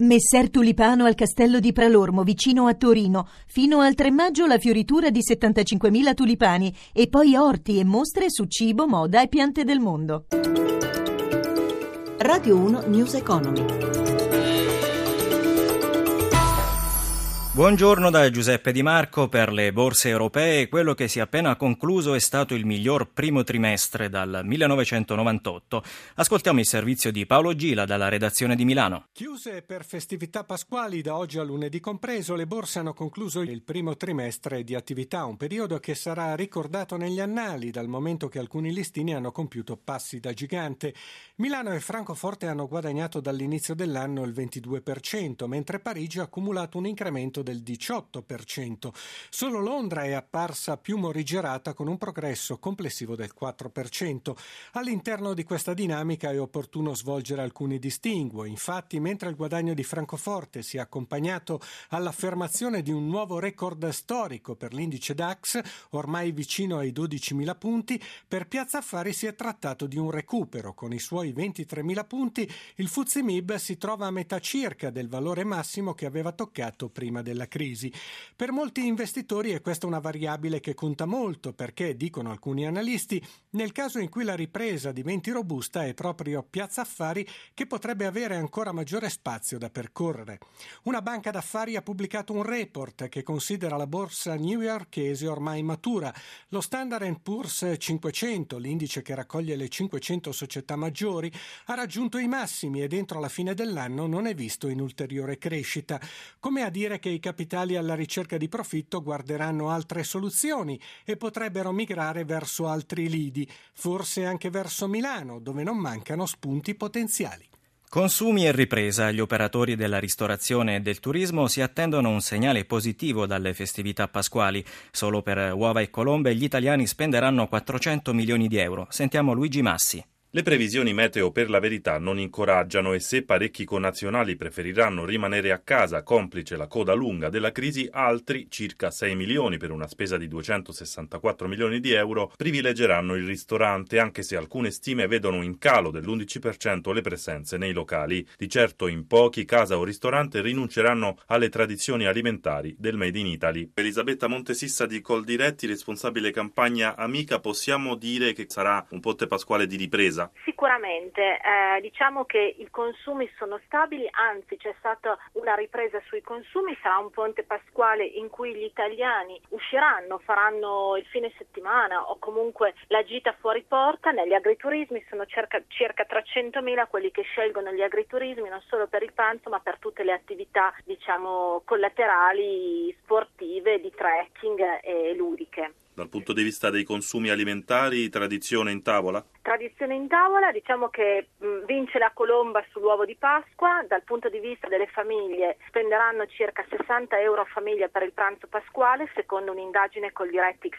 Messer Tulipano al castello di Pralormo, vicino a Torino. Fino al 3 maggio la fioritura di 75.000 tulipani e poi orti e mostre su cibo, moda e piante del mondo. Radio 1 News Economy. Buongiorno da Giuseppe Di Marco. Per le borse europee quello che si è appena concluso è stato il miglior primo trimestre dal 1998. Ascoltiamo il servizio di Paolo Gila dalla redazione di Milano. Chiuse per festività pasquali da oggi a lunedì compreso, le borse hanno concluso il primo trimestre di attività, un periodo che sarà ricordato negli annali dal momento che alcuni listini hanno compiuto passi da gigante. Milano e Francoforte hanno guadagnato dall'inizio dell'anno il 22%, mentre Parigi ha accumulato un incremento del 18%. Solo Londra è apparsa più morigerata con un progresso complessivo del 4%. All'interno di questa dinamica è opportuno svolgere alcuni distinguo. Infatti, mentre il guadagno di Francoforte si è accompagnato all'affermazione di un nuovo record storico per l'indice DAX, ormai vicino ai 12.000 punti, per Piazza Affari si è trattato di un recupero. Con i suoi 23.000 punti, il FTSE Mib si trova a metà circa del valore massimo che aveva toccato prima della crisi. Per molti investitori è questa una variabile che conta molto perché, dicono alcuni analisti, nel caso in cui la ripresa diventi robusta è proprio Piazza Affari che potrebbe avere ancora maggiore spazio da percorrere. Una banca d'affari ha pubblicato un report che considera la borsa newyorkese ormai matura. Lo Standard & Poor's 500, l'indice che raccoglie le 500 società maggiori, ha raggiunto i massimi e dentro la fine dell'anno non è visto in ulteriore crescita. Come a dire che i capitali alla ricerca di profitto guarderanno altre soluzioni e potrebbero migrare verso altri lidi, forse anche verso Milano, dove non mancano spunti potenziali. Consumi e ripresa. Gli operatori della ristorazione e del turismo si attendono un segnale positivo dalle festività pasquali. Solo per uova e colombe gli italiani spenderanno 400 milioni di euro. Sentiamo Luigi Massi. Le previsioni meteo per la verità non incoraggiano e se parecchi connazionali preferiranno rimanere a casa, complice la coda lunga della crisi, altri circa 6 milioni per una spesa di 264 milioni di euro privilegeranno il ristorante, anche se alcune stime vedono in calo dell'11% le presenze nei locali. Di certo in pochi casa o ristorante rinunceranno alle tradizioni alimentari del Made in Italy. Elisabetta Montesissa di Coldiretti, responsabile campagna Amica, possiamo dire che sarà un ponte pasquale di ripresa? Sicuramente, diciamo che i consumi sono stabili, anzi c'è stata una ripresa sui consumi, sarà un ponte pasquale in cui gli italiani usciranno, faranno il fine settimana o comunque la gita fuori porta. Negli agriturismi sono circa 300.000 quelli che scelgono gli agriturismi non solo per il pranzo ma per tutte le attività collaterali, sportive, di trekking e ludiche. Dal punto di vista dei consumi alimentari, tradizione in tavola? Tradizione in tavola, diciamo che vince la colomba sull'uovo di Pasqua. Dal punto di vista delle famiglie spenderanno circa 60 euro a famiglia per il pranzo pasquale, secondo un'indagine Coldiretti.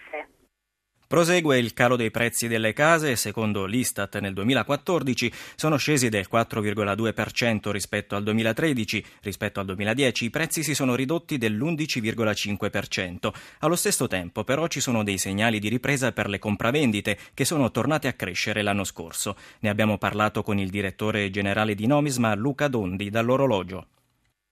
Prosegue il calo dei prezzi delle case. Secondo l'Istat nel 2014 sono scesi del 4,2% rispetto al 2013, rispetto al 2010 i prezzi si sono ridotti dell'11,5%. Allo stesso tempo però ci sono dei segnali di ripresa per le compravendite che sono tornate a crescere l'anno scorso. Ne abbiamo parlato con il direttore generale di Nomisma, Luca Dondi, dall'orologio.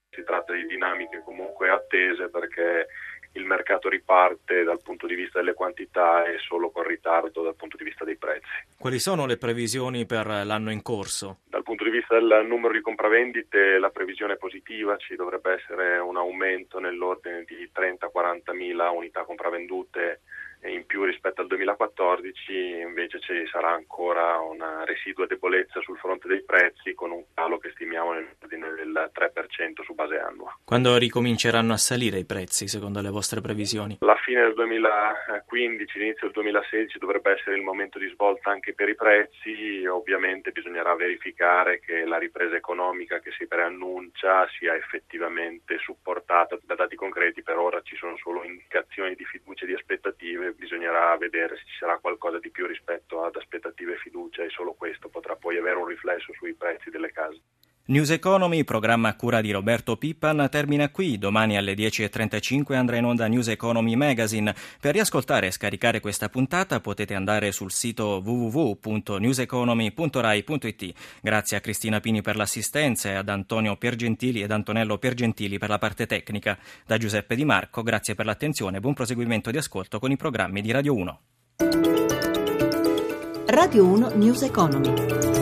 Si tratta di dinamiche comunque attese perché il mercato riparte dal punto di vista delle quantità e solo con ritardo dal punto di vista dei prezzi. Quali sono le previsioni per l'anno in corso? Dal punto di vista del numero di compravendite la previsione è positiva, ci dovrebbe essere un aumento nell'ordine di 30-40 mila unità compravendute in più rispetto al 2014, invece ci sarà ancora una residua debolezza sul fronte dei prezzi con un calo che stimiamo nell'ordine del 3% su base annua. Quando ricominceranno a salire i prezzi secondo le vostre previsioni? La fine del 2015, inizio del 2016 dovrebbe essere il momento di svolta anche per i prezzi. Ovviamente bisognerà verificare che la ripresa economica che si preannuncia sia effettivamente supportata da dati concreti. Per ora ci sono solo indicazioni di fiducia e di aspettative, bisognerà vedere se ci sarà qualcosa di più rispetto ad aspettative e fiducia e solo questo potrà poi avere un riflesso sui prezzi delle case. News Economy, programma a cura di Roberto Pippan, termina qui. Domani alle 10.35 andrà in onda News Economy Magazine. Per riascoltare e scaricare questa puntata potete andare sul sito www.newseconomy.rai.it. Grazie a Cristina Pini per l'assistenza e ad Antonio Piergentili ed Antonello Piergentili per la parte tecnica. Da Giuseppe Di Marco, grazie per l'attenzione e buon proseguimento di ascolto con i programmi di Radio 1. Radio 1 News Economy.